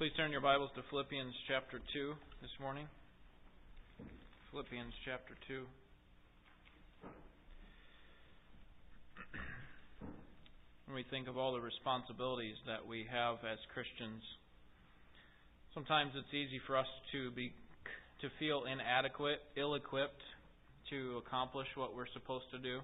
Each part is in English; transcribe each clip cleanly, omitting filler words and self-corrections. Please turn your Bibles to Philippians chapter 2 this morning. Philippians chapter 2. When we think of all the responsibilities that we have as Christians, sometimes it's easy for us to feel inadequate, ill-equipped to accomplish what we're supposed to do.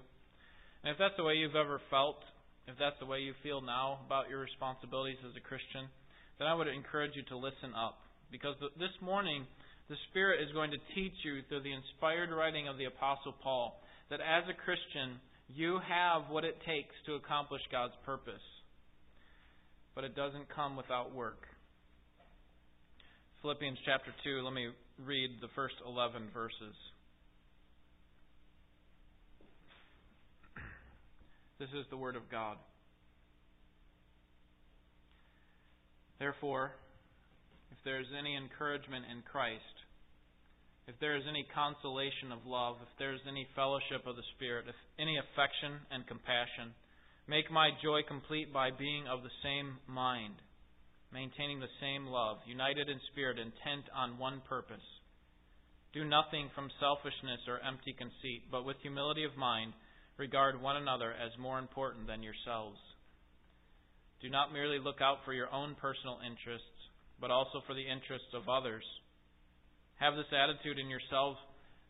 And if that's the way you've ever felt, if that's the way you feel now about your responsibilities as a Christian, then I would encourage you to listen up. Because this morning, the Spirit is going to teach you through the inspired writing of the Apostle Paul that as a Christian, you have what it takes to accomplish God's purpose. But it doesn't come without work. Philippians chapter 2, let me read the first 11 verses. This is the Word of God. Therefore, if there is any encouragement in Christ, if there is any consolation of love, if there is any fellowship of the Spirit, if any affection and compassion, make my joy complete by being of the same mind, maintaining the same love, united in spirit, intent on one purpose. Do nothing from selfishness or empty conceit, but with humility of mind, regard one another as more important than yourselves. Do not merely look out for your own personal interests, but also for the interests of others. Have this attitude in yourselves,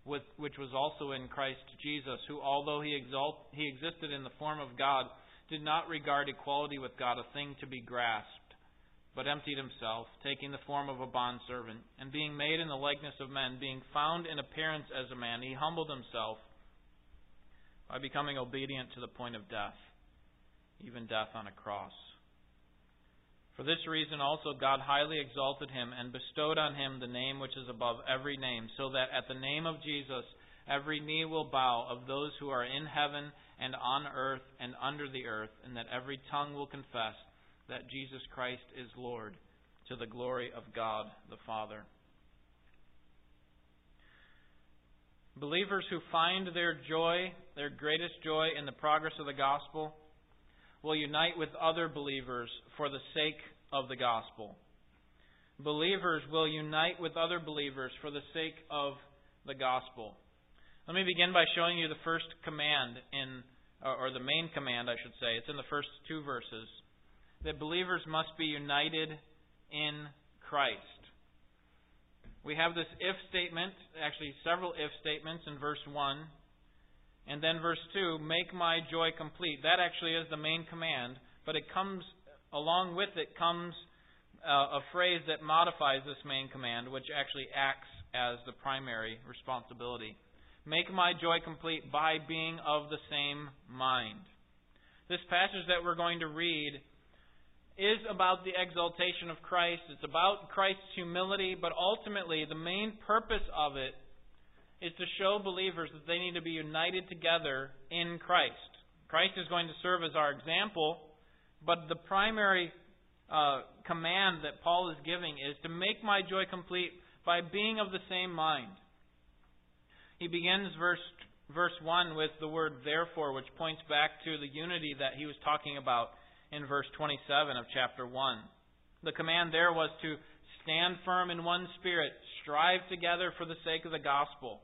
which was also in Christ Jesus, who, although he existed in the form of God, did not regard equality with God a thing to be grasped, but emptied himself, taking the form of a bondservant, and being made in the likeness of men, being found in appearance as a man, he humbled himself by becoming obedient to the point of death, even death on a cross. For this reason also God highly exalted him and bestowed on him the name which is above every name, so that at the name of Jesus every knee will bow of those who are in heaven and on earth and under the earth, and that every tongue will confess that Jesus Christ is Lord, to the glory of God the Father. Believers who find their joy, their greatest joy in the progress of the gospel, will unite with other believers for the sake of the gospel. Believers will unite with other believers for the sake of the gospel. Let me begin by showing you the first command or the main command, I should say. It's in the first two verses. That believers must be united in Christ. We have this if statement, actually several if statements in verse 1. And then verse 2, make my joy complete. That actually is the main command, but it comes along with it comes a phrase that modifies this main command, which actually acts as the primary responsibility. Make my joy complete by being of the same mind. This passage that we're going to read is about the exaltation of Christ. It's about Christ's humility, but ultimately the main purpose of it is to show believers that they need to be united together in Christ. Christ is going to serve as our example, but the primary command that Paul is giving is to make my joy complete by being of the same mind. He begins verse 1 with the word therefore, which points back to the unity that he was talking about in verse 27 of chapter 1. The command there was to stand firm in one spirit, strive together for the sake of the gospel.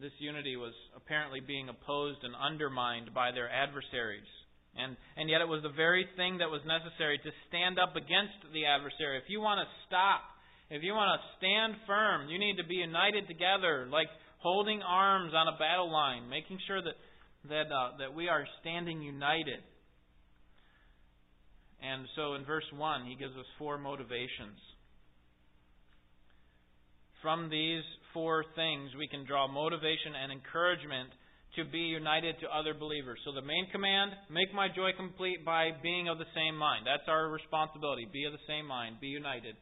This unity was apparently being opposed and undermined by their adversaries. And yet it was the very thing that was necessary to stand up against the adversary. If you want to stop, if you want to stand firm, you need to be united together, like holding arms on a battle line, making sure that we are standing united. And so in verse 1, he gives us four motivations. From these four things, we can draw motivation and encouragement to be united to other believers. So the main command, make my joy complete by being of the same mind. That's our responsibility. Be of the same mind. Be united.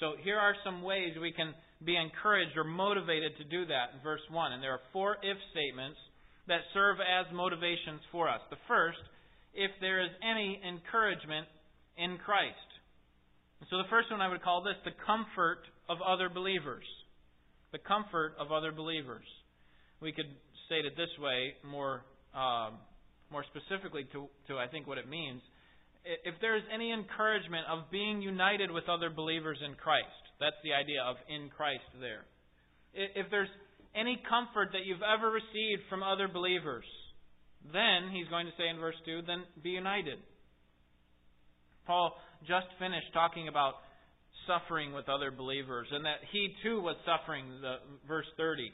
So here are some ways we can be encouraged or motivated to do that in verse 1. And there are four if statements that serve as motivations for us. The first, if there is any encouragement in Christ. So the first one I would call this the comfort of other believers. The comfort of other believers. We could state it this way more specifically to I think what it means. if there is any encouragement of being united with other believers in Christ, that's the idea of in Christ there. If there's any comfort that you've ever received from other believers, then, he's going to say in verse 2, then be united. Paul just finished talking about suffering with other believers and that he too was suffering, verse 30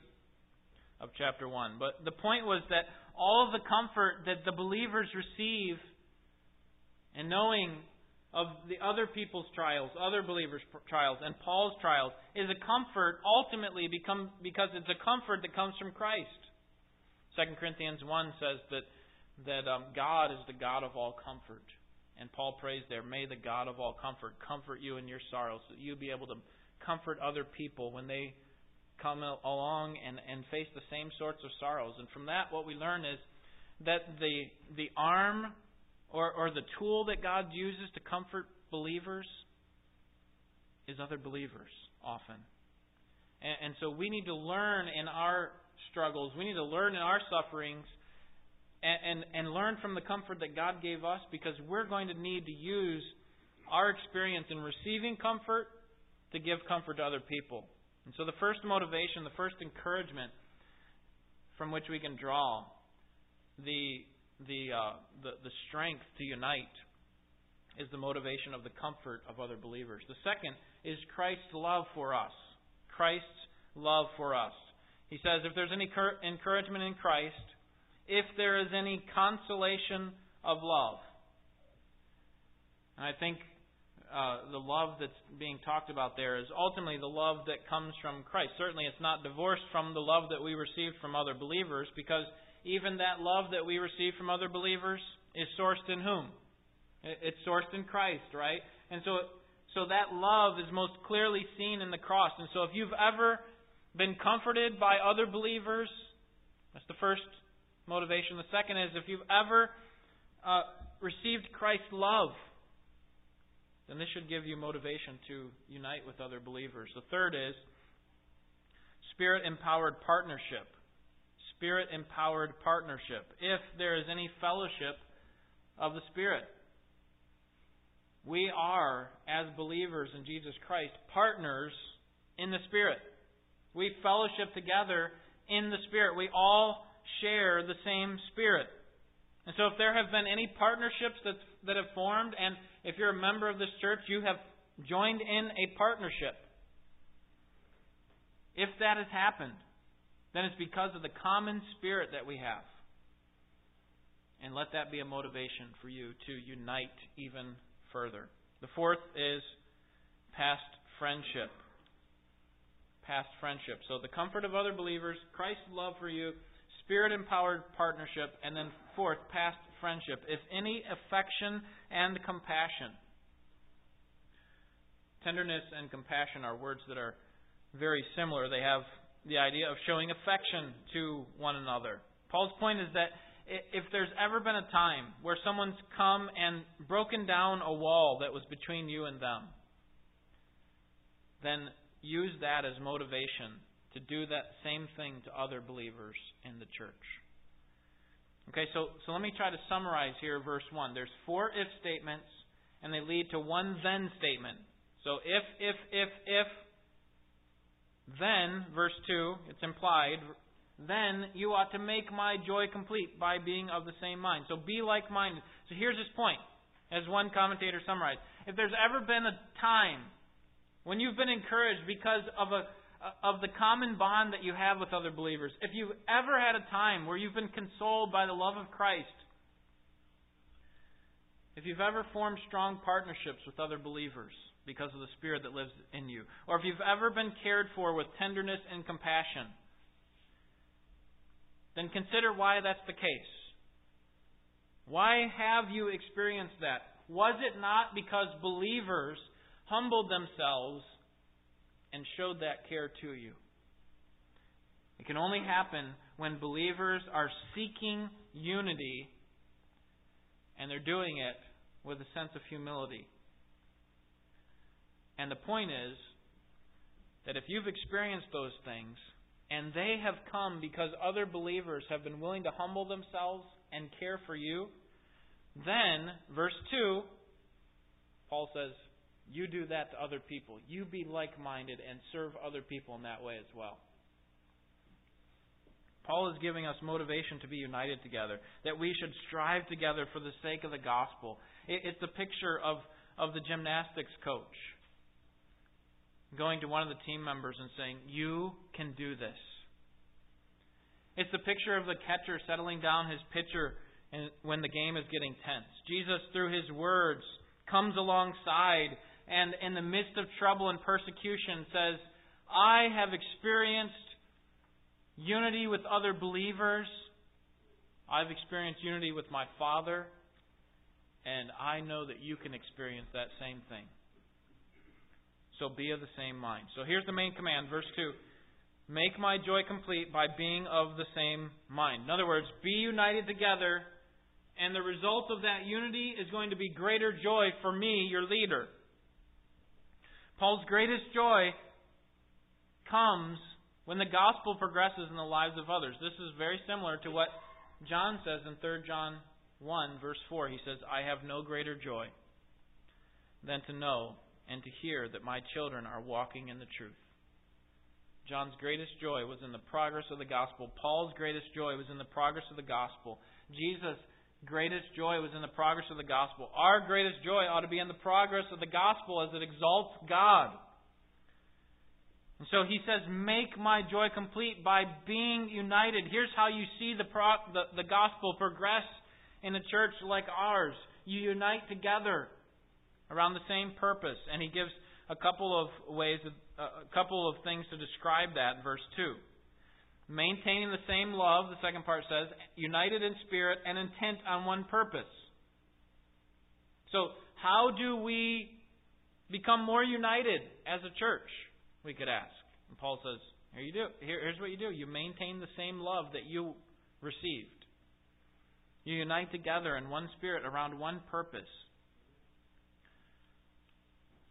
of chapter 1. But the point was that all the comfort that the believers receive and knowing of the other people's trials, other believers' trials, and Paul's trials, is a comfort ultimately because it's a comfort that comes from Christ. 2 Corinthians 1 says that God is the God of all comfort. And Paul prays there, may the God of all comfort comfort you in your sorrow so that you'll be able to comfort other people when they come along and face the same sorts of sorrows. And from that, what we learn is that the arm or the tool that God uses to comfort believers is other believers often. And so we need to learn in our struggles, we need to learn in our sufferings, and learn from the comfort that God gave us, because we're going to need to use our experience in receiving comfort to give comfort to other people. And so the first motivation, the first encouragement from which we can draw the strength to unite is the motivation of the comfort of other believers. The second is Christ's love for us. Christ's love for us. He says, if there's any encouragement in Christ, if there is any consolation of love. And I think the love that's being talked about there is ultimately the love that comes from Christ. Certainly it's not divorced from the love that we received from other believers, because even that love that we receive from other believers is sourced in whom? It's sourced in Christ, right? And so that love is most clearly seen in the cross. And so if you've ever been comforted by other believers, that's the first motivation. The second is, if you've ever received Christ's love, then this should give you motivation to unite with other believers. The third is Spirit-empowered partnership. Spirit-empowered partnership. If there is any fellowship of the Spirit. We are, as believers in Jesus Christ, partners in the Spirit. We fellowship together in the Spirit. We all share the same Spirit. And so if there have been any partnerships that have formed, and if you're a member of this church, you have joined in a partnership. If that has happened, then it's because of the common Spirit that we have. And let that be a motivation for you to unite even further. The fourth is past friendship. Past friendship. So the comfort of other believers, Christ's love for you, Spirit-empowered partnership, and then fourth, past friendship. If any affection and compassion. Tenderness and compassion are words that are very similar. They have the idea of showing affection to one another. Paul's point is that if there's ever been a time where someone's come and broken down a wall that was between you and them, then use that as motivation to do that same thing to other believers in the church. Okay, so let me try to summarize here verse 1. There's four if statements, and they lead to one then statement. So if, then, verse 2, it's implied, then you ought to make my joy complete by being of the same mind. So be like-minded. So here's his point, as one commentator summarized. If there's ever been a time when you've been encouraged because of the common bond that you have with other believers, if you've ever had a time where you've been consoled by the love of Christ, if you've ever formed strong partnerships with other believers because of the Spirit that lives in you, or if you've ever been cared for with tenderness and compassion, then consider why that's the case. Why have you experienced that? Was it not because believers humbled themselves and showed that care to you? It can only happen when believers are seeking unity, and they're doing it with a sense of humility. And the point is that if you've experienced those things, and they have come because other believers have been willing to humble themselves and care for you, then, verse 2, Paul says, you do that to other people. You be like-minded and serve other people in that way as well. Paul is giving us motivation to be united together, that we should strive together for the sake of the gospel. It's a picture of the gymnastics coach going to one of the team members and saying, you can do this. It's the picture of the catcher settling down his pitcher when the game is getting tense. Jesus, through His words, comes alongside and in the midst of trouble and persecution says, I have experienced unity with other believers. I've experienced unity with my Father. And I know that you can experience that same thing. So be of the same mind. So here's the main command, verse 2. Make my joy complete by being of the same mind. In other words, be united together, and the result of that unity is going to be greater joy for me, your leader. Paul's greatest joy comes when the gospel progresses in the lives of others. This is very similar to what John says in 3 John 1, verse 4. He says, I have no greater joy than to know and to hear that my children are walking in the truth. John's greatest joy was in the progress of the gospel. Paul's greatest joy was in the progress of the gospel. Jesus' greatest joy was in the progress of the gospel. Our greatest joy ought to be in the progress of the gospel as it exalts God. And so he says, make my joy complete by being united. Here's how you see the gospel progress in a church like ours. You unite together around the same purpose. And he gives a couple of things to describe that in verse 2. Maintaining the same love, the second part says, united in spirit and intent on one purpose. So, how do we become more united as a church? We could ask. And Paul says, here's what you do. You maintain the same love that you received. You unite together in one spirit around one purpose.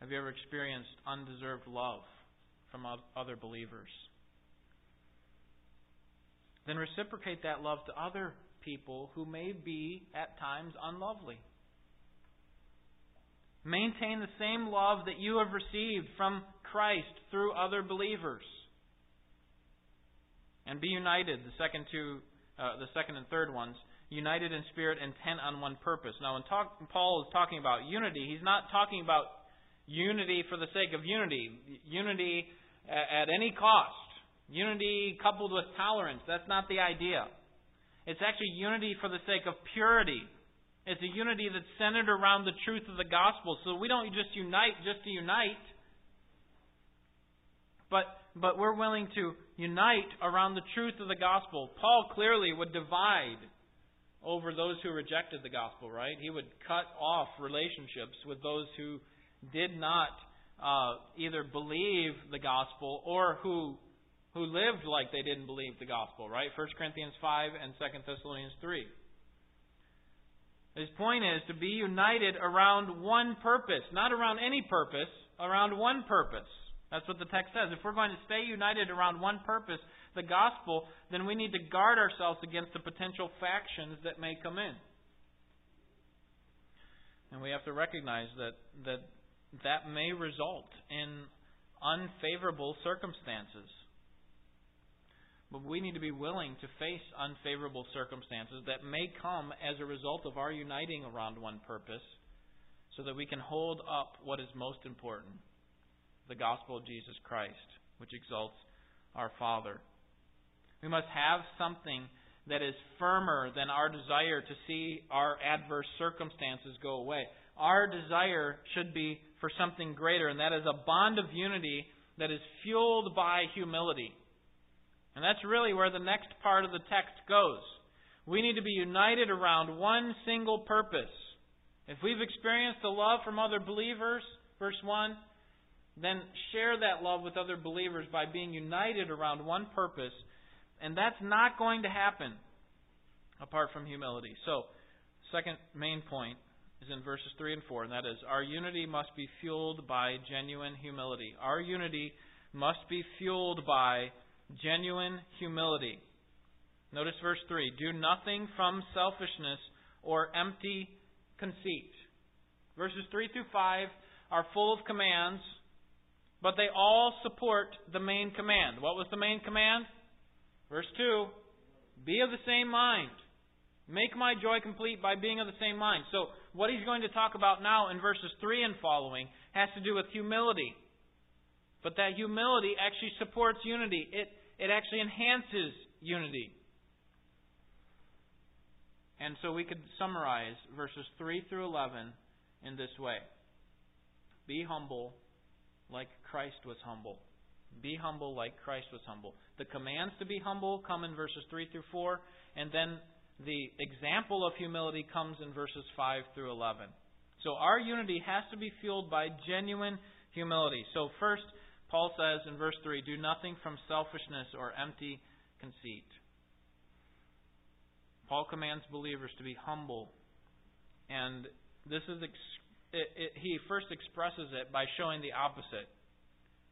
Have you ever experienced undeserved love from other believers? Then reciprocate that love to other people who may be, at times, unlovely. Maintain the same love that you have received from Christ through other believers. And be united, the second and third ones, united in spirit, intent on one purpose. Now, when Paul is talking about unity, he's not talking about unity for the sake of unity. Unity at any cost. Unity coupled with tolerance. That's not the idea. It's actually unity for the sake of purity. It's a unity that's centered around the truth of the gospel. So we don't just unite just to unite. But we're willing to unite around the truth of the gospel. Paul clearly would divide over those who rejected the gospel, right? He would cut off relationships with those who did not either believe the gospel or who lived like they didn't believe the gospel, right? 1 Corinthians 5 and 2 Thessalonians 3. His point is to be united around one purpose, not around any purpose, around one purpose. That's what the text says. If we're going to stay united around one purpose, the gospel, then we need to guard ourselves against the potential factions that may come in. And we have to recognize that may result in unfavorable circumstances. But we need to be willing to face unfavorable circumstances that may come as a result of our uniting around one purpose so that we can hold up what is most important, the gospel of Jesus Christ, which exalts our Father. We must have something that is firmer than our desire to see our adverse circumstances go away. Our desire should be for something greater, and that is a bond of unity that is fueled by humility. And that's really where the next part of the text goes. We need to be united around one single purpose. If we've experienced the love from other believers, verse 1, then share that love with other believers by being united around one purpose. And that's not going to happen apart from humility. So, second main point is in verses 3 and 4, and that is, our unity must be fueled by genuine humility. Our unity must be fueled by genuine humility. Notice verse 3, do nothing from selfishness or empty conceit. Verses 3 through 5 are full of commands, but they all support the main command. What was the main command? Verse 2, be of the same mind. Make my joy complete by being of the same mind. So what he's going to talk about now in verses 3 and following has to do with humility. But that humility actually supports unity. It actually enhances unity. And so we could summarize verses 3 through 11 in this way. Be humble like Christ was humble. Be humble like Christ was humble. The commands to be humble come in verses 3 through 4. And then the example of humility comes in verses 5 through 11. So our unity has to be fueled by genuine humility. So first, Paul says in verse 3, do nothing from selfishness or empty conceit. Paul commands believers to be humble. And this is he first expresses it by showing the opposite.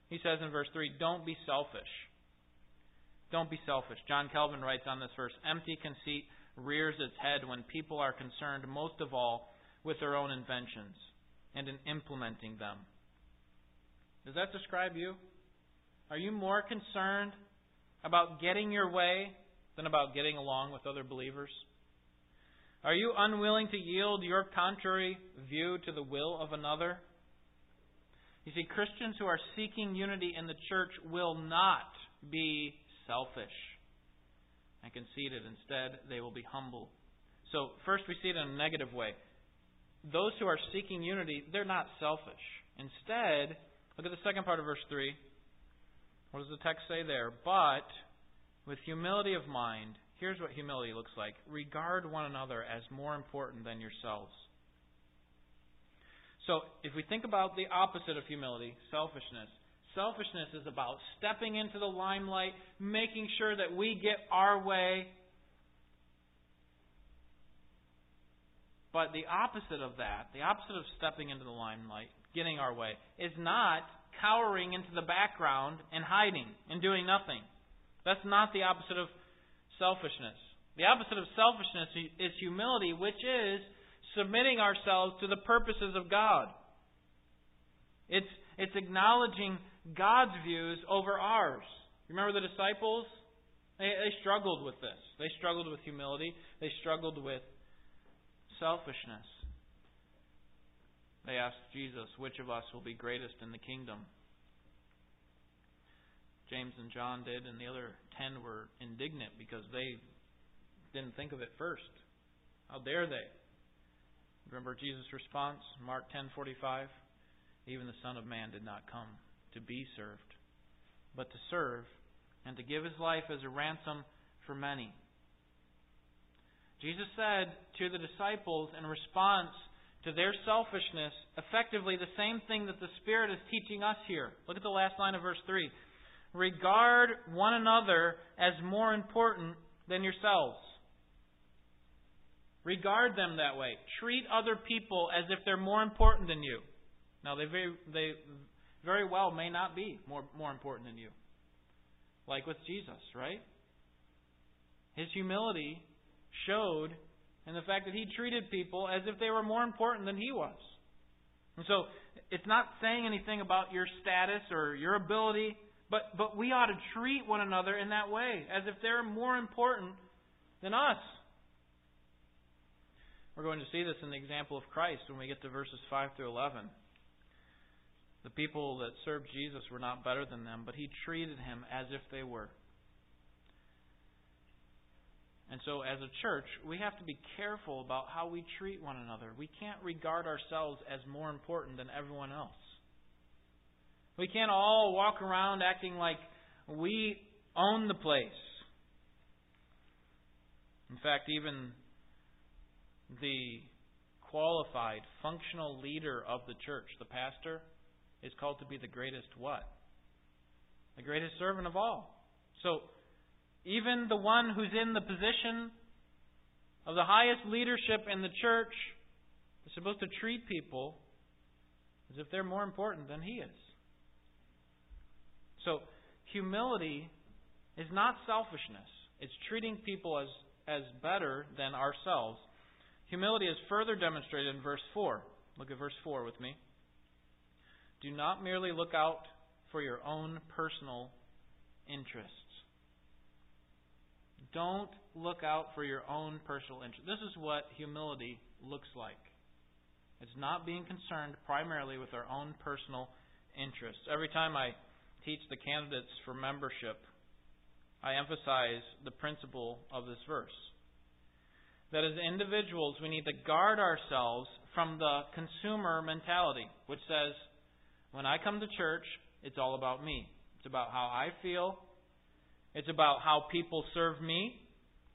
He says in verse 3, don't be selfish. Don't be selfish. John Calvin writes on this verse, empty conceit rears its head when people are concerned most of all with their own inventions and in implementing them. Does that describe you? Are you more concerned about getting your way than about getting along with other believers? Are you unwilling to yield your contrary view to the will of another? You see, Christians who are seeking unity in the church will not be selfish and conceited. Instead, they will be humble. So, first we see it in a negative way. Those who are seeking unity, they're not selfish. Instead, look at the second part of verse 3. What does the text say there? But with humility of mind, here's what humility looks like. Regard one another as more important than yourselves. So, if we think about the opposite of humility, selfishness. Selfishness is about stepping into the limelight, making sure that we get our way. But the opposite of that, the opposite of stepping into the limelight, getting our way, is not cowering into the background and hiding and doing nothing. That's not the opposite of selfishness. The opposite of selfishness is humility, which is submitting ourselves to the purposes of God. It's acknowledging God's views over ours. Remember the disciples? They struggled with this. They struggled with humility. They struggled with selfishness. They asked Jesus, which of us will be greatest in the kingdom? James and John did, and the other 10 were indignant because they didn't think of it first. How dare they? Remember Jesus' response, Mark 10:45? Even the Son of Man did not come to be served, but to serve and to give His life as a ransom for many. Jesus said to the disciples in response to their selfishness, effectively the same thing that the Spirit is teaching us here. Look at the last line of verse 3. Regard one another as more important than yourselves. Regard them that way. Treat other people as if they're more important than you. Now, they very well may not be more important than you. Like with Jesus, right? His humility showed in the fact that He treated people as if they were more important than He was. And so, it's not saying anything about your status or your ability, but we ought to treat one another in that way, as if they're more important than us. We're going to see this in the example of Christ when we get to verses 5 through 11. The people that served Jesus were not better than them, but He treated Him as if they were. And so as a church, we have to be careful about how we treat one another. We can't regard ourselves as more important than everyone else. We can't all walk around acting like we own the place. In fact, even the qualified, functional leader of the church, the pastor, is called to be the greatest what? The greatest servant of all. So, even the one who's in the position of the highest leadership in the church is supposed to treat people as if they're more important than he is. So, humility is not selfishness. It's treating people as better than ourselves. Humility is further demonstrated in verse 4. Look at verse 4 with me. Do not merely look out for your own personal interests. Don't look out for your own personal interests. This is what humility looks like. It's not being concerned primarily with our own personal interests. Every time I teach the candidates for membership, I emphasize the principle of this verse. That as individuals, we need to guard ourselves from the consumer mentality, which says, when I come to church, it's all about me. It's about how I feel. It's about how people serve me.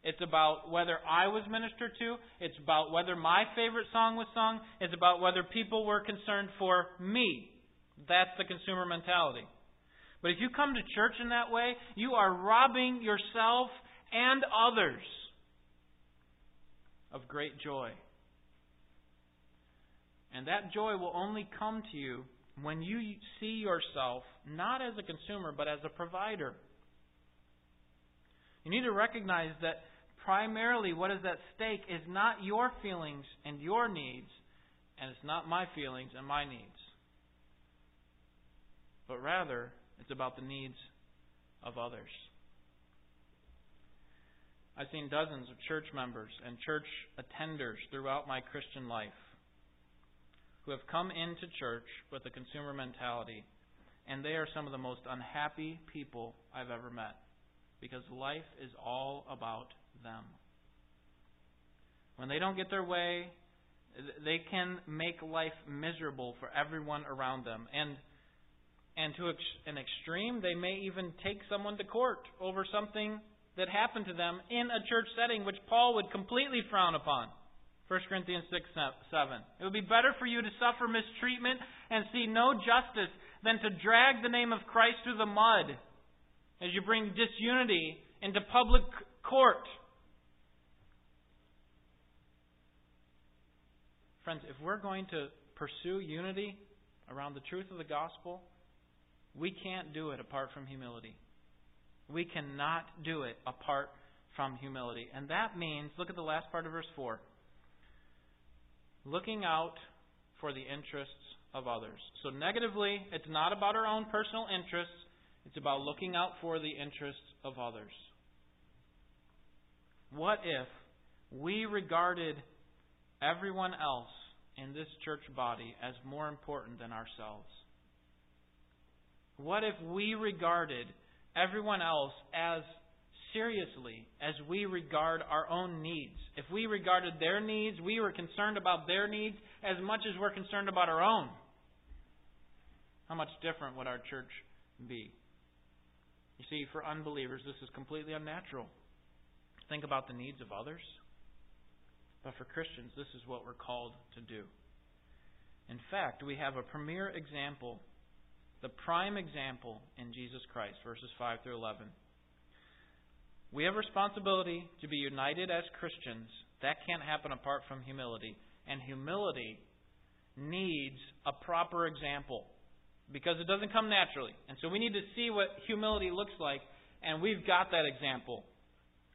It's about whether I was ministered to. It's about whether my favorite song was sung. It's about whether people were concerned for me. That's the consumer mentality. But if you come to church in that way, you are robbing yourself and others of great joy. And that joy will only come to you when you see yourself not as a consumer, but as a provider. You need to recognize that primarily what is at stake is not your feelings and your needs, and it's not my feelings and my needs. But rather, it's about the needs of others. I've seen dozens of church members and church attenders throughout my Christian life who have come into church with a consumer mentality, and they are some of the most unhappy people I've ever met, because life is all about them. When they don't get their way, they can make life miserable for everyone around them. And to an extreme, they may even take someone to court over something that happened to them in a church setting, which Paul would completely frown upon. 1 Corinthians 6:7. It would be better for you to suffer mistreatment and see no justice than to drag the name of Christ through the mud as you bring disunity into public court. Friends, if we're going to pursue unity around the truth of the gospel, we can't do it apart from humility. We cannot do it apart from humility. And that means, look at the last part of verse 4, looking out for the interests of others. So negatively, it's not about our own personal interests. It's about looking out for the interests of others. What if we regarded everyone else in this church body as more important than ourselves? What if we regarded everyone else as seriously as we regard our own needs? If we regarded their needs, we were concerned about their needs as much as we're concerned about our own. How much different would our church be? You see, for unbelievers, this is completely unnatural. Think about the needs of others. But for Christians, this is what we're called to do. In fact, we have a premier example, the prime example in Jesus Christ, verses 5 through 11. We have responsibility to be united as Christians. That can't happen apart from humility. And humility needs a proper example, because it doesn't come naturally. And so we need to see what humility looks like, and we've got that example.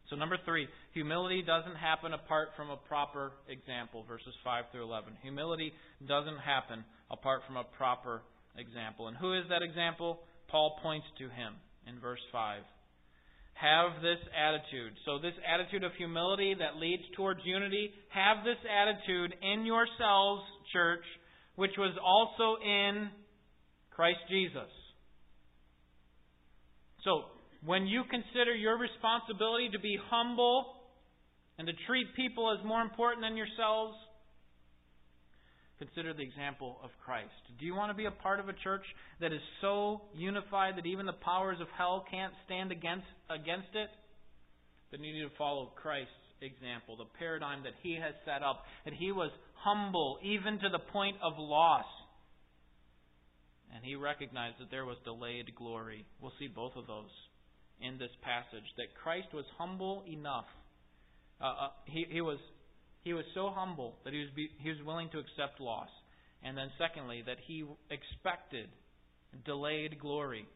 So number 3, humility doesn't happen apart from a proper example, verses 5 through 11. Humility doesn't happen apart from a proper example. And who is that example? Paul points to him in verse 5. Have this attitude. So this attitude of humility that leads towards unity. Have this attitude in yourselves, church, which was also in Christ Jesus. So, when you consider your responsibility to be humble and to treat people as more important than yourselves, consider the example of Christ. Do you want to be a part of a church that is so unified that even the powers of hell can't stand against it? Then you need to follow Christ's example, the paradigm that He has set up, that He was humble even to the point of loss. And He recognized that there was delayed glory. We'll see both of those in this passage. That Christ was humble enough. He was so humble that he was willing to accept loss. And then secondly, that He expected delayed glory.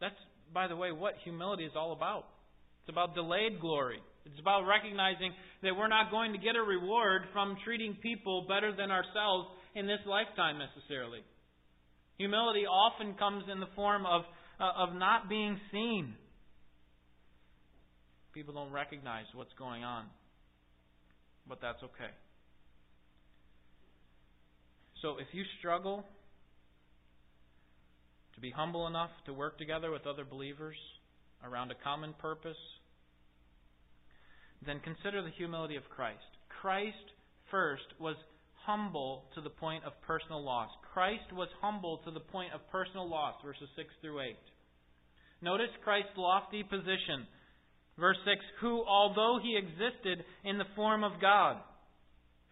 That's, by the way, what humility is all about. It's about delayed glory. It's about recognizing that we're not going to get a reward from treating people better than ourselves. in this lifetime necessarily. Humility often comes in the form of not being seen. People don't recognize what's going on. But that's okay. So if you struggle to be humble enough to work together with other believers around a common purpose, then consider the humility of Christ. Christ first was humble to the point of personal loss. Christ was humble to the point of personal loss, verses 6 through 8. Notice Christ's lofty position. Verse 6, who, although He existed in the form of God,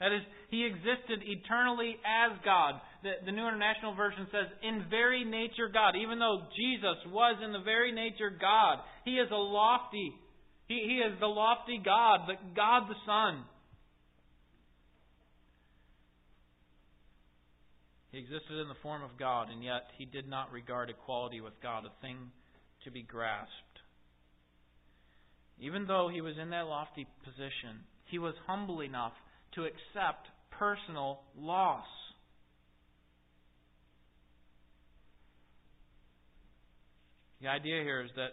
that is, He existed eternally as God. The New International Version says, in very nature God. Even though Jesus was in the very nature God, He is a lofty, He is the lofty God the Son. He existed in the form of God, and yet He did not regard equality with God a thing to be grasped. Even though He was in that lofty position, He was humble enough to accept personal loss. The idea here is that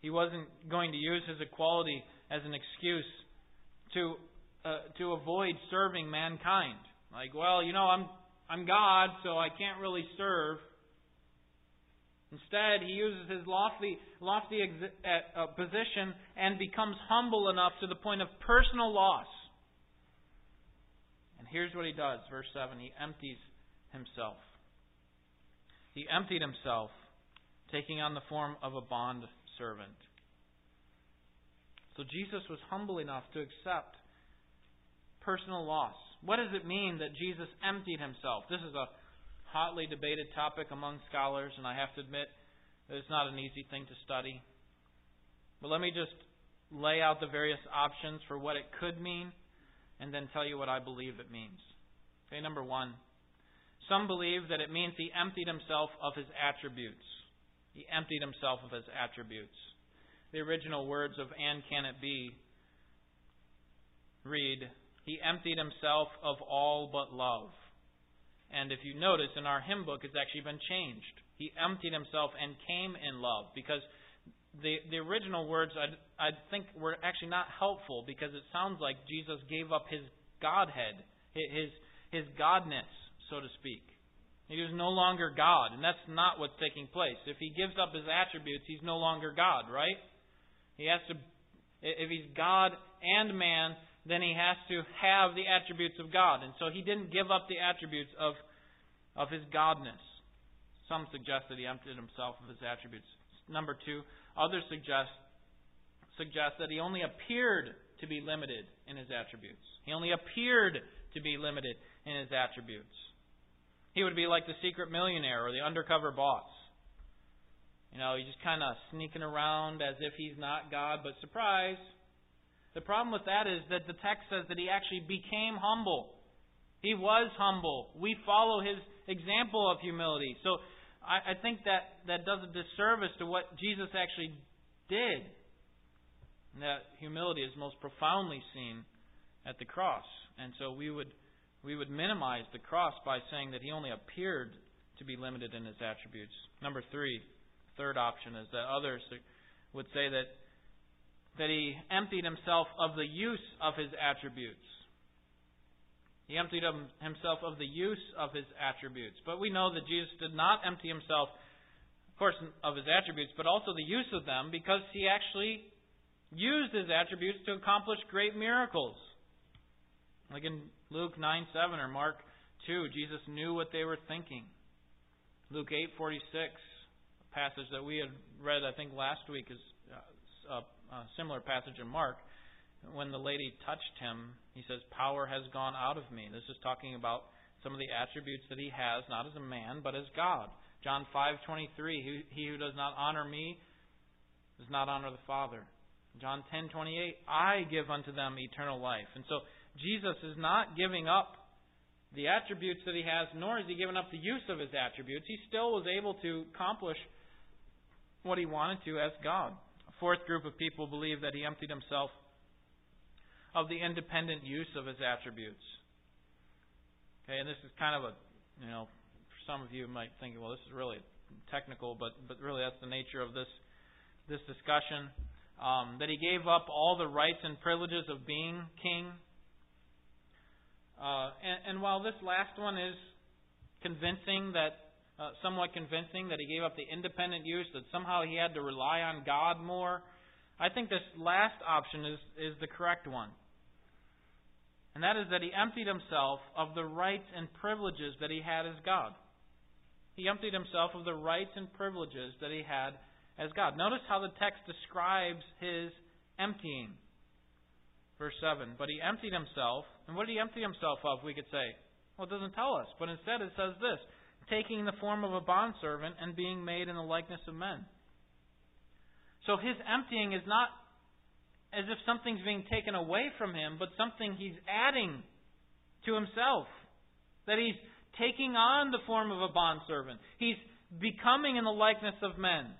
He wasn't going to use His equality as an excuse to avoid serving mankind. Like, well, you know, I'm God, so I can't really serve. Instead, He uses His lofty position and becomes humble enough to the point of personal loss. And here's what He does. Verse 7, He empties Himself. He emptied Himself, taking on the form of a bond servant. So Jesus was humble enough to accept personal loss. What does it mean that Jesus emptied Himself? This is a hotly debated topic among scholars, and I have to admit that it's not an easy thing to study. But let me just lay out the various options for what it could mean and then tell you what I believe it means. Okay, number one. Some believe that it means He emptied Himself of His attributes. He emptied Himself of His attributes. The original words of "And Can It Be" read, He emptied Himself of all but love. And if you notice, in our hymn book, it's actually been changed. He emptied Himself and came in love. Because the original words, I think, were actually not helpful, because it sounds like Jesus gave up His Godhead, His Godness, so to speak. He was no longer God, and that's not what's taking place. If He gives up His attributes, He's no longer God, right? He has to, if He's God and man, then He has to have the attributes of God. And so He didn't give up the attributes of His godness. Some suggest that He emptied Himself of His attributes. Number two, others suggest that He only appeared to be limited in His attributes. He only appeared to be limited in His attributes. He would be like the secret millionaire or the undercover boss. You know, he's just kind of sneaking around as if he's not God, but surprise. The problem with that is that the text says that He actually became humble. He was humble. We follow His example of humility. So I think that does a disservice to what Jesus actually did. And that humility is most profoundly seen at the cross. And so we would minimize the cross by saying that He only appeared to be limited in His attributes. Number three, third option, is that others would say that He emptied Himself of the use of His attributes. He emptied Himself of the use of His attributes. But we know that Jesus did not empty Himself, of course, of His attributes, but also the use of them, because He actually used His attributes to accomplish great miracles. Like in Luke 9:7 or Mark 2, Jesus knew what they were thinking. Luke 8:46, a passage that we had read, I think, last week, is a similar passage in Mark. When the lady touched Him, He says, "Power has gone out of me." This is talking about some of the attributes that He has, not as a man, but as God. John 5:23, "He who does not honor me does not honor the Father." John 10:28, "I give unto them eternal life." And so Jesus is not giving up the attributes that He has, nor is He giving up the use of His attributes. He still was able to accomplish what He wanted to as God. Fourth group of people believe that He emptied Himself of the independent use of His attributes. Okay, and this is kind of a, you know, for some of you might think, well, this is really technical, but really that's the nature of this discussion. That he gave up all the rights and privileges of being king. And while this last one is convincing somewhat convincing that he gave up the independent use, that somehow he had to rely on God more, I think this last option is the correct one. And that is that he emptied himself of the rights and privileges that he had as God. He emptied himself of the rights and privileges that he had as God. Notice how the text describes his emptying. Verse 7, but he emptied himself. And what did he empty himself of, we could say? Well, it doesn't tell us. But instead it says this, taking the form of a bondservant and being made in the likeness of men. So his emptying is not as if something's being taken away from him, but something he's adding to himself. That he's taking on the form of a bondservant. He's becoming in the likeness of men.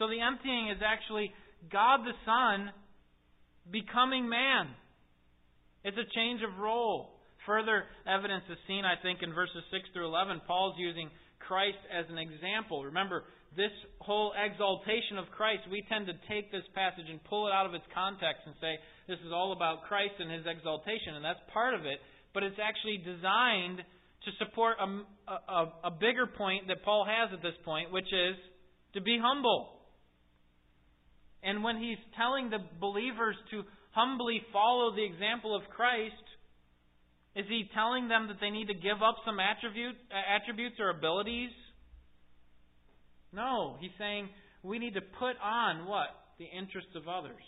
So the emptying is actually God the Son becoming man. It's a change of role. Further evidence is seen, I think, in verses 6 through 11. Paul's using Christ as an example. Remember, this whole exaltation of Christ, we tend to take this passage and pull it out of its context and say, this is all about Christ and His exaltation, and that's part of it. But it's actually designed to support a bigger point that Paul has at this point, which is to be humble. And when he's telling the believers to humbly follow the example of Christ, is he telling them that they need to give up some attributes or abilities? No. He's saying we need to put on what? The interests of others.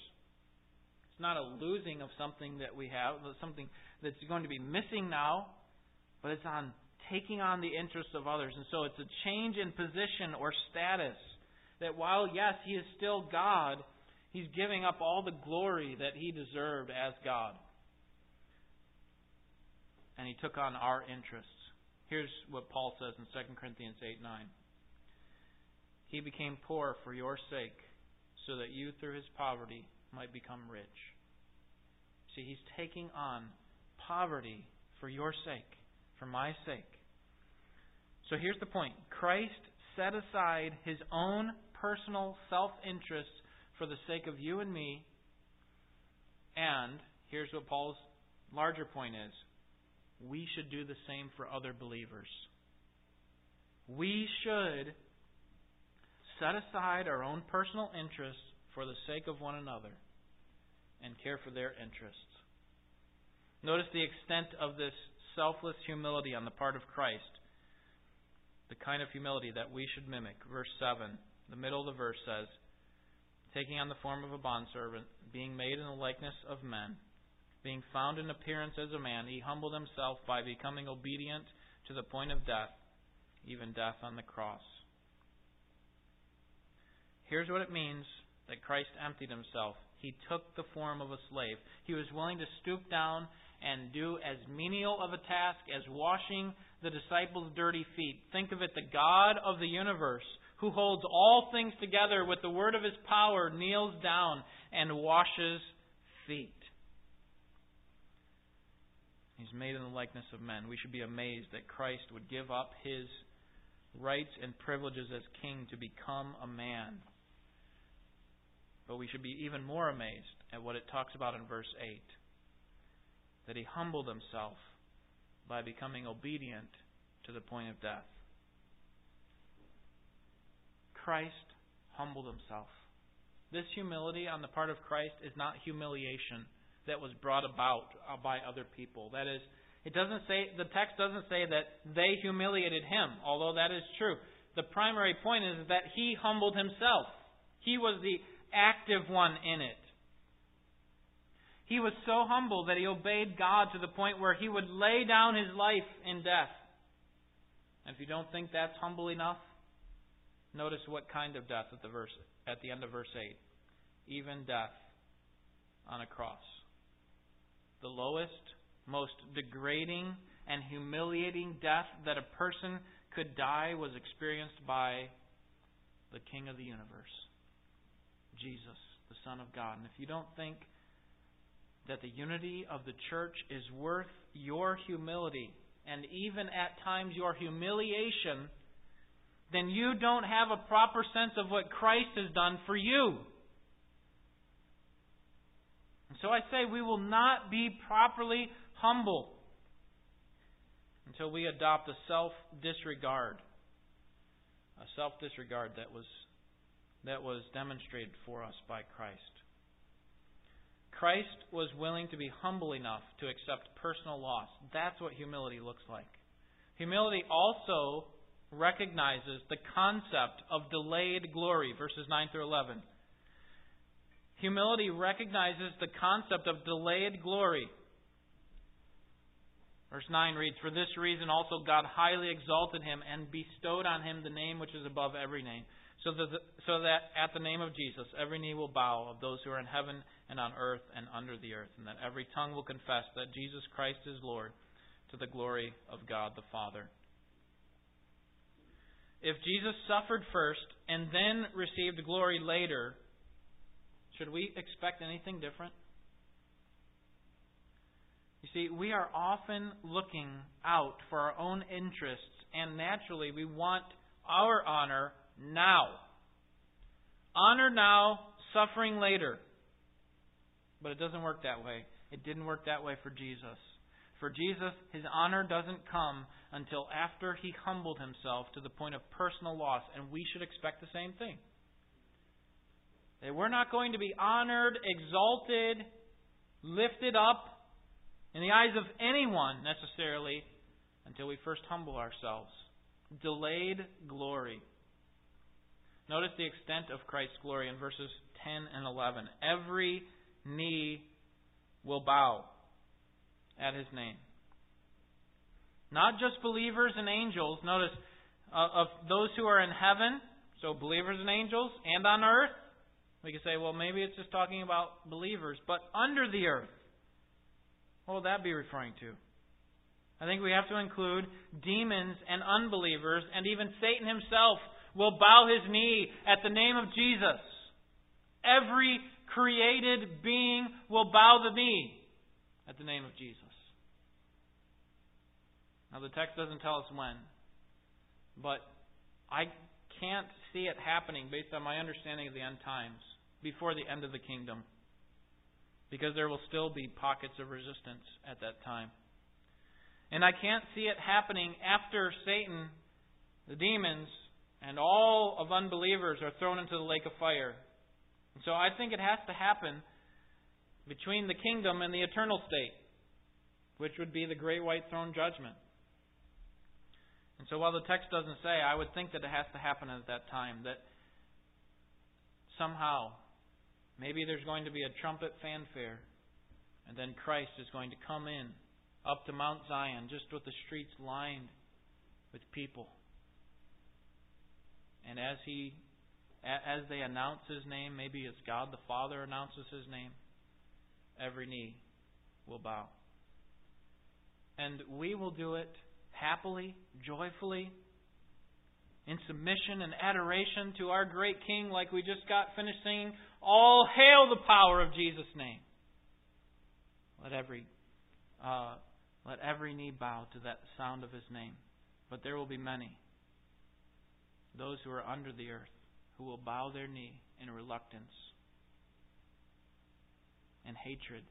It's not a losing of something that we have, something that's going to be missing now, but it's on taking on the interests of others. And so it's a change in position or status. That while, yes, He is still God, He's giving up all the glory that He deserved as God. And He took on our interests. Here's what Paul says in 2 Corinthians 8:9. He became poor for your sake, so that you through His poverty might become rich. See, He's taking on poverty for your sake, for my sake. So here's the point. Christ set aside His own personal self-interest for the sake of you and me. And here's what Paul's larger point is. We should do the same for other believers. We should set aside our own personal interests for the sake of one another and care for their interests. Notice the extent of this selfless humility on the part of Christ. The kind of humility that we should mimic. Verse 7, the middle of the verse says, taking on the form of a bondservant, being made in the likeness of men, being found in appearance as a man, He humbled Himself by becoming obedient to the point of death, even death on the cross. Here's what it means that Christ emptied Himself. He took the form of a slave. He was willing to stoop down and do as menial of a task as washing the disciples' dirty feet. Think of it, the God of the universe, who holds all things together with the word of His power, kneels down and washes feet. He's made in the likeness of men. We should be amazed that Christ would give up His rights and privileges as king to become a man. But we should be even more amazed at what it talks about in verse 8. That He humbled Himself by becoming obedient to the point of death. Christ humbled Himself. This humility on the part of Christ is not humiliation that was brought about by other people. That is, it doesn't say, the text doesn't say that they humiliated Him, although that is true. The primary point is that He humbled Himself. He was the active one in it. He was so humble that He obeyed God to the point where He would lay down His life in death. And if you don't think that's humble enough, notice what kind of death at the end of verse 8. Even death on a cross. The lowest, most degrading and humiliating death that a person could die was experienced by the King of the universe. Jesus, the Son of God. And if you don't think that the unity of the church is worth your humility, and even at times your humiliation, then you don't have a proper sense of what Christ has done for you. And so I say we will not be properly humble until we adopt a self-disregard. A self-disregard that was demonstrated for us by Christ. Christ was willing to be humble enough to accept personal loss. That's what humility looks like. Humility also recognizes the concept of delayed glory, verses 9 through 11. Humility recognizes the concept of delayed glory. Verse 9 reads, "For this reason also God highly exalted him and bestowed on him the name which is above every name, so that at the name of Jesus every knee will bow of those who are in heaven and on earth and under the earth, and that every tongue will confess that Jesus Christ is Lord, to the glory of God the Father." If Jesus suffered first and then received glory later, should we expect anything different? You see, we are often looking out for our own interests, and naturally we want our honor now. Honor now, suffering later. But it doesn't work that way. It didn't work that way for Jesus. For Jesus, His honor doesn't come until after He humbled Himself to the point of personal loss, and we should expect the same thing. That we're not going to be honored, exalted, lifted up in the eyes of anyone necessarily until we first humble ourselves. Delayed glory. Notice the extent of Christ's glory in verses 10 and 11. Every knee will bow at His name. Not just believers and angels. Notice, of those who are in heaven, so believers and angels, and on earth. We could say, well, maybe it's just talking about believers, but under the earth. What will that be referring to? I think we have to include demons and unbelievers, and even Satan himself will bow his knee at the name of Jesus. Every created being will bow the knee at the name of Jesus. Now the text doesn't tell us when, but I can't see it happening based on my understanding of the end times before the end of the kingdom, because there will still be pockets of resistance at that time. And I can't see it happening after Satan, the demons, and all of unbelievers are thrown into the lake of fire. And so I think it has to happen between the kingdom and the eternal state, which would be the great white throne judgment. And so while the text doesn't say, I would think that it has to happen at that time, that somehow, maybe there's going to be a trumpet fanfare, and then Christ is going to come in up to Mount Zion, just with the streets lined with people. And as they announce His name, maybe it's God the Father announces His name, every knee will bow. And we will do it happily, joyfully, in submission and adoration to our great King, like we just got finished singing, "All hail the power of Jesus' name." Let every knee bow to that sound of His name. But there will be many, those who are under the earth, who will bow their knee in reluctance and hatred,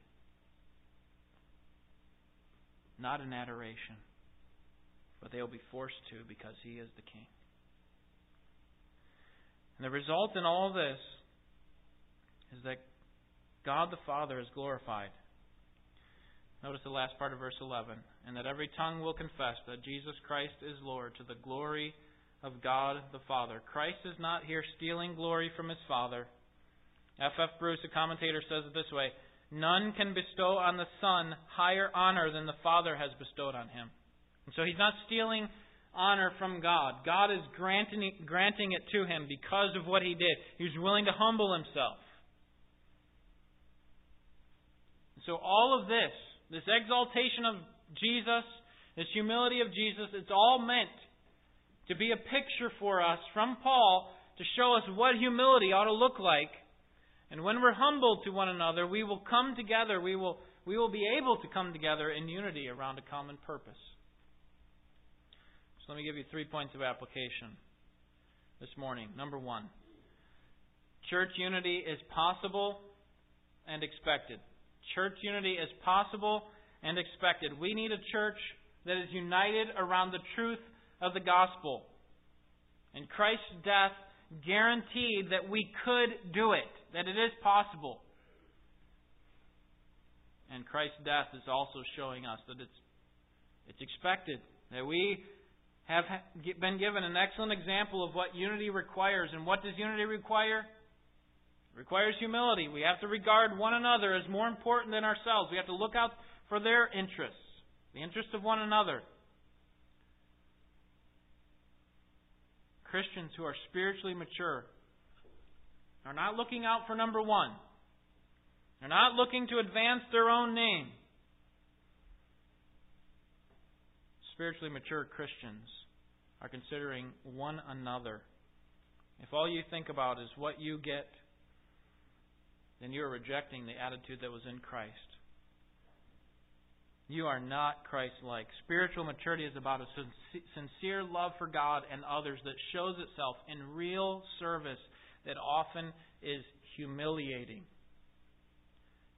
not in adoration, but they will be forced to, because He is the King. And the result in all this is that God the Father is glorified. Notice the last part of verse 11. "And that every tongue will confess that Jesus Christ is Lord, to the glory of God the Father." Christ is not here stealing glory from His Father. F.F. Bruce, a commentator, says it this way: "None can bestow on the Son higher honor than the Father has bestowed on Him." And so He's not stealing honor from God. God is granting it to Him because of what He did. He was willing to humble Himself. And so all of this, this exaltation of Jesus, this humility of Jesus, it's all meant to be a picture for us from Paul to show us what humility ought to look like. And when we're humble to one another, we will come together. We will be able to come together in unity around a common purpose. So let me give you 3 points of application this morning. Number one, church unity is possible and expected. Church unity is possible and expected. We need a church that is united around the truth of the gospel. And Christ's death guaranteed that we could do it, that it is possible. And Christ's death is also showing us that it's expected, that we have been given an excellent example of what unity requires. And what does unity require? It requires humility. We have to regard one another as more important than ourselves. We have to look out for their interests, the interests of one another. Christians who are spiritually mature are not looking out for number one. They're not looking to advance their own name. Spiritually mature Christians are considering one another. If all you think about is what you get, then you are rejecting the attitude that was in Christ. You are not Christ-like. Spiritual maturity is about a sincere love for God and others that shows itself in real service that often is humiliating.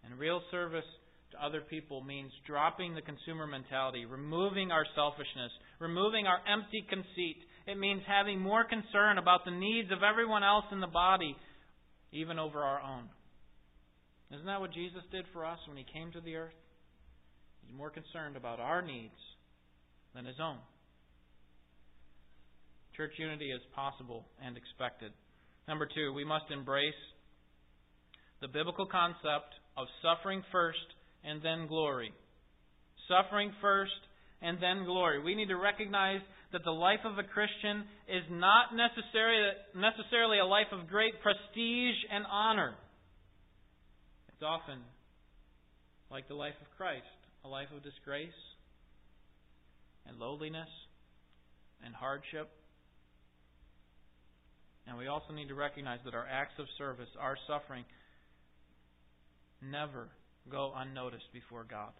And real service to other people means dropping the consumer mentality, removing our selfishness, removing our empty conceit. It means having more concern about the needs of everyone else in the body, even over our own. Isn't that what Jesus did for us when He came to the earth? He's more concerned about our needs than His own. Church unity is possible and expected. Number two, we must embrace the biblical concept of suffering first and then glory. Suffering first and then glory. We need to recognize that the life of a Christian is not necessarily a life of great prestige and honor. It's often like the life of Christ, a life of disgrace and lowliness and hardship. And we also need to recognize that our acts of service, our suffering, never go unnoticed before God.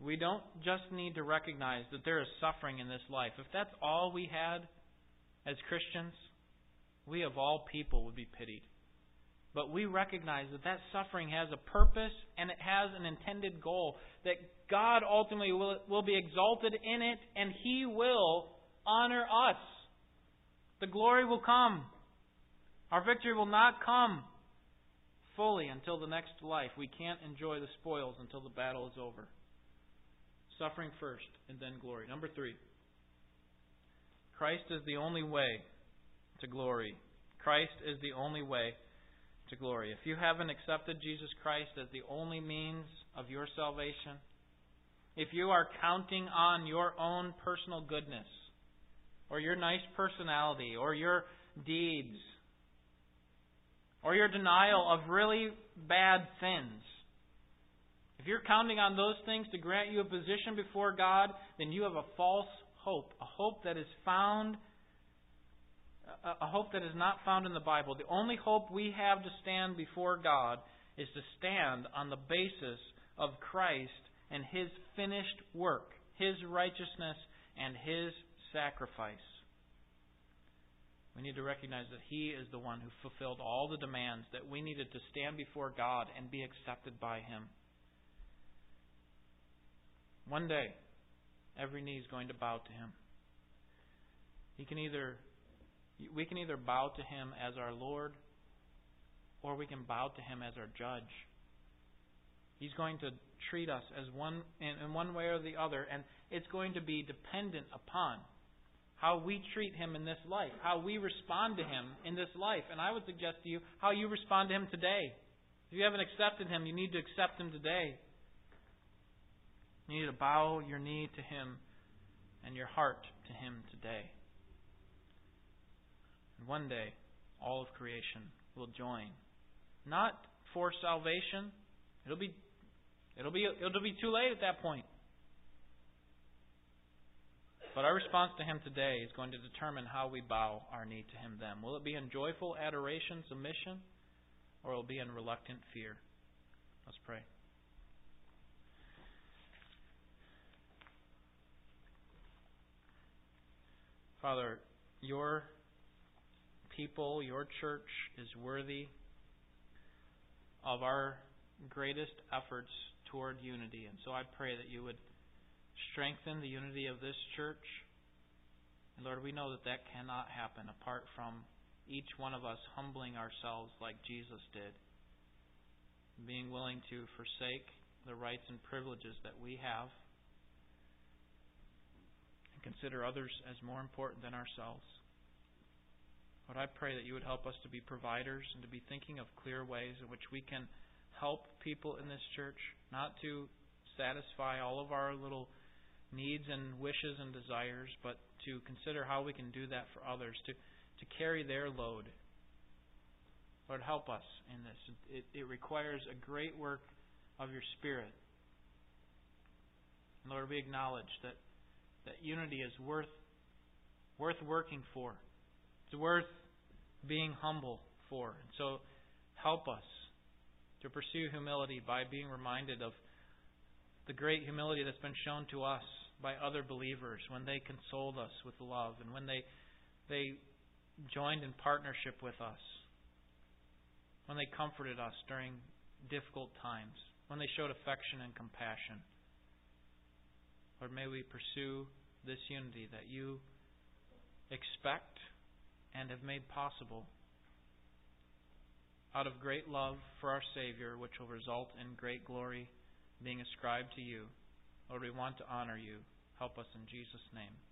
We don't just need to recognize that there is suffering in this life. If that's all we had as Christians, we of all people would be pitied. But we recognize that that suffering has a purpose and it has an intended goal. That God ultimately will be exalted in it and He will honor us. The glory will come. Our victory will not come fully until the next life. We can't enjoy the spoils until the battle is over. Suffering first and then glory. Number three, Christ is the only way to glory. Christ is the only way to glory. If you haven't accepted Jesus Christ as the only means of your salvation, if you are counting on your own personal goodness or your nice personality or your deeds, or your denial of really bad sins. If you're counting on those things to grant you a position before God, then you have a false hope. A hope that is not found in the Bible. The only hope we have to stand before God is to stand on the basis of Christ and His finished work, His righteousness, and His sacrifice. We need to recognize that He is the one who fulfilled all the demands that we needed to stand before God and be accepted by Him. One day, every knee is going to bow to Him. We can either bow to Him as our Lord, or we can bow to Him as our judge. He's going to treat us as one in one way or the other, and it's going to be dependent upon how we treat Him in this life, how we respond to Him in this life. And I would suggest to you how you respond to Him today. If you haven't accepted Him, you need to accept Him today. You need to bow your knee to Him and your heart to Him today. And one day, all of creation will join. Not for salvation. It'll be too late at that point. But our response to Him today is going to determine how we bow our knee to Him then. Will it be in joyful adoration, submission, or will it be in reluctant fear? Let's pray. Father, Your people, Your church is worthy of our greatest efforts toward unity. And so I pray that You would strengthen the unity of this church. And Lord, we know that that cannot happen apart from each one of us humbling ourselves like Jesus did, being willing to forsake the rights and privileges that we have and consider others as more important than ourselves. Lord, I pray that You would help us to be providers and to be thinking of clear ways in which we can help people in this church, not to satisfy all of our little needs and wishes and desires, but to consider how we can do that for others, to carry their load. Lord, help us in this. It requires a great work of Your Spirit. And Lord, we acknowledge that unity is worth working for. It's worth being humble for. And so help us to pursue humility by being reminded of the great humility that's been shown to us by other believers when they consoled us with love and when they joined in partnership with us, when they comforted us during difficult times, when they showed affection and compassion. Lord, may we pursue this unity that You expect and have made possible out of great love for our Savior, which will result in great glory being ascribed to You. Lord, we want to honor You. Help us in Jesus' name. Amen.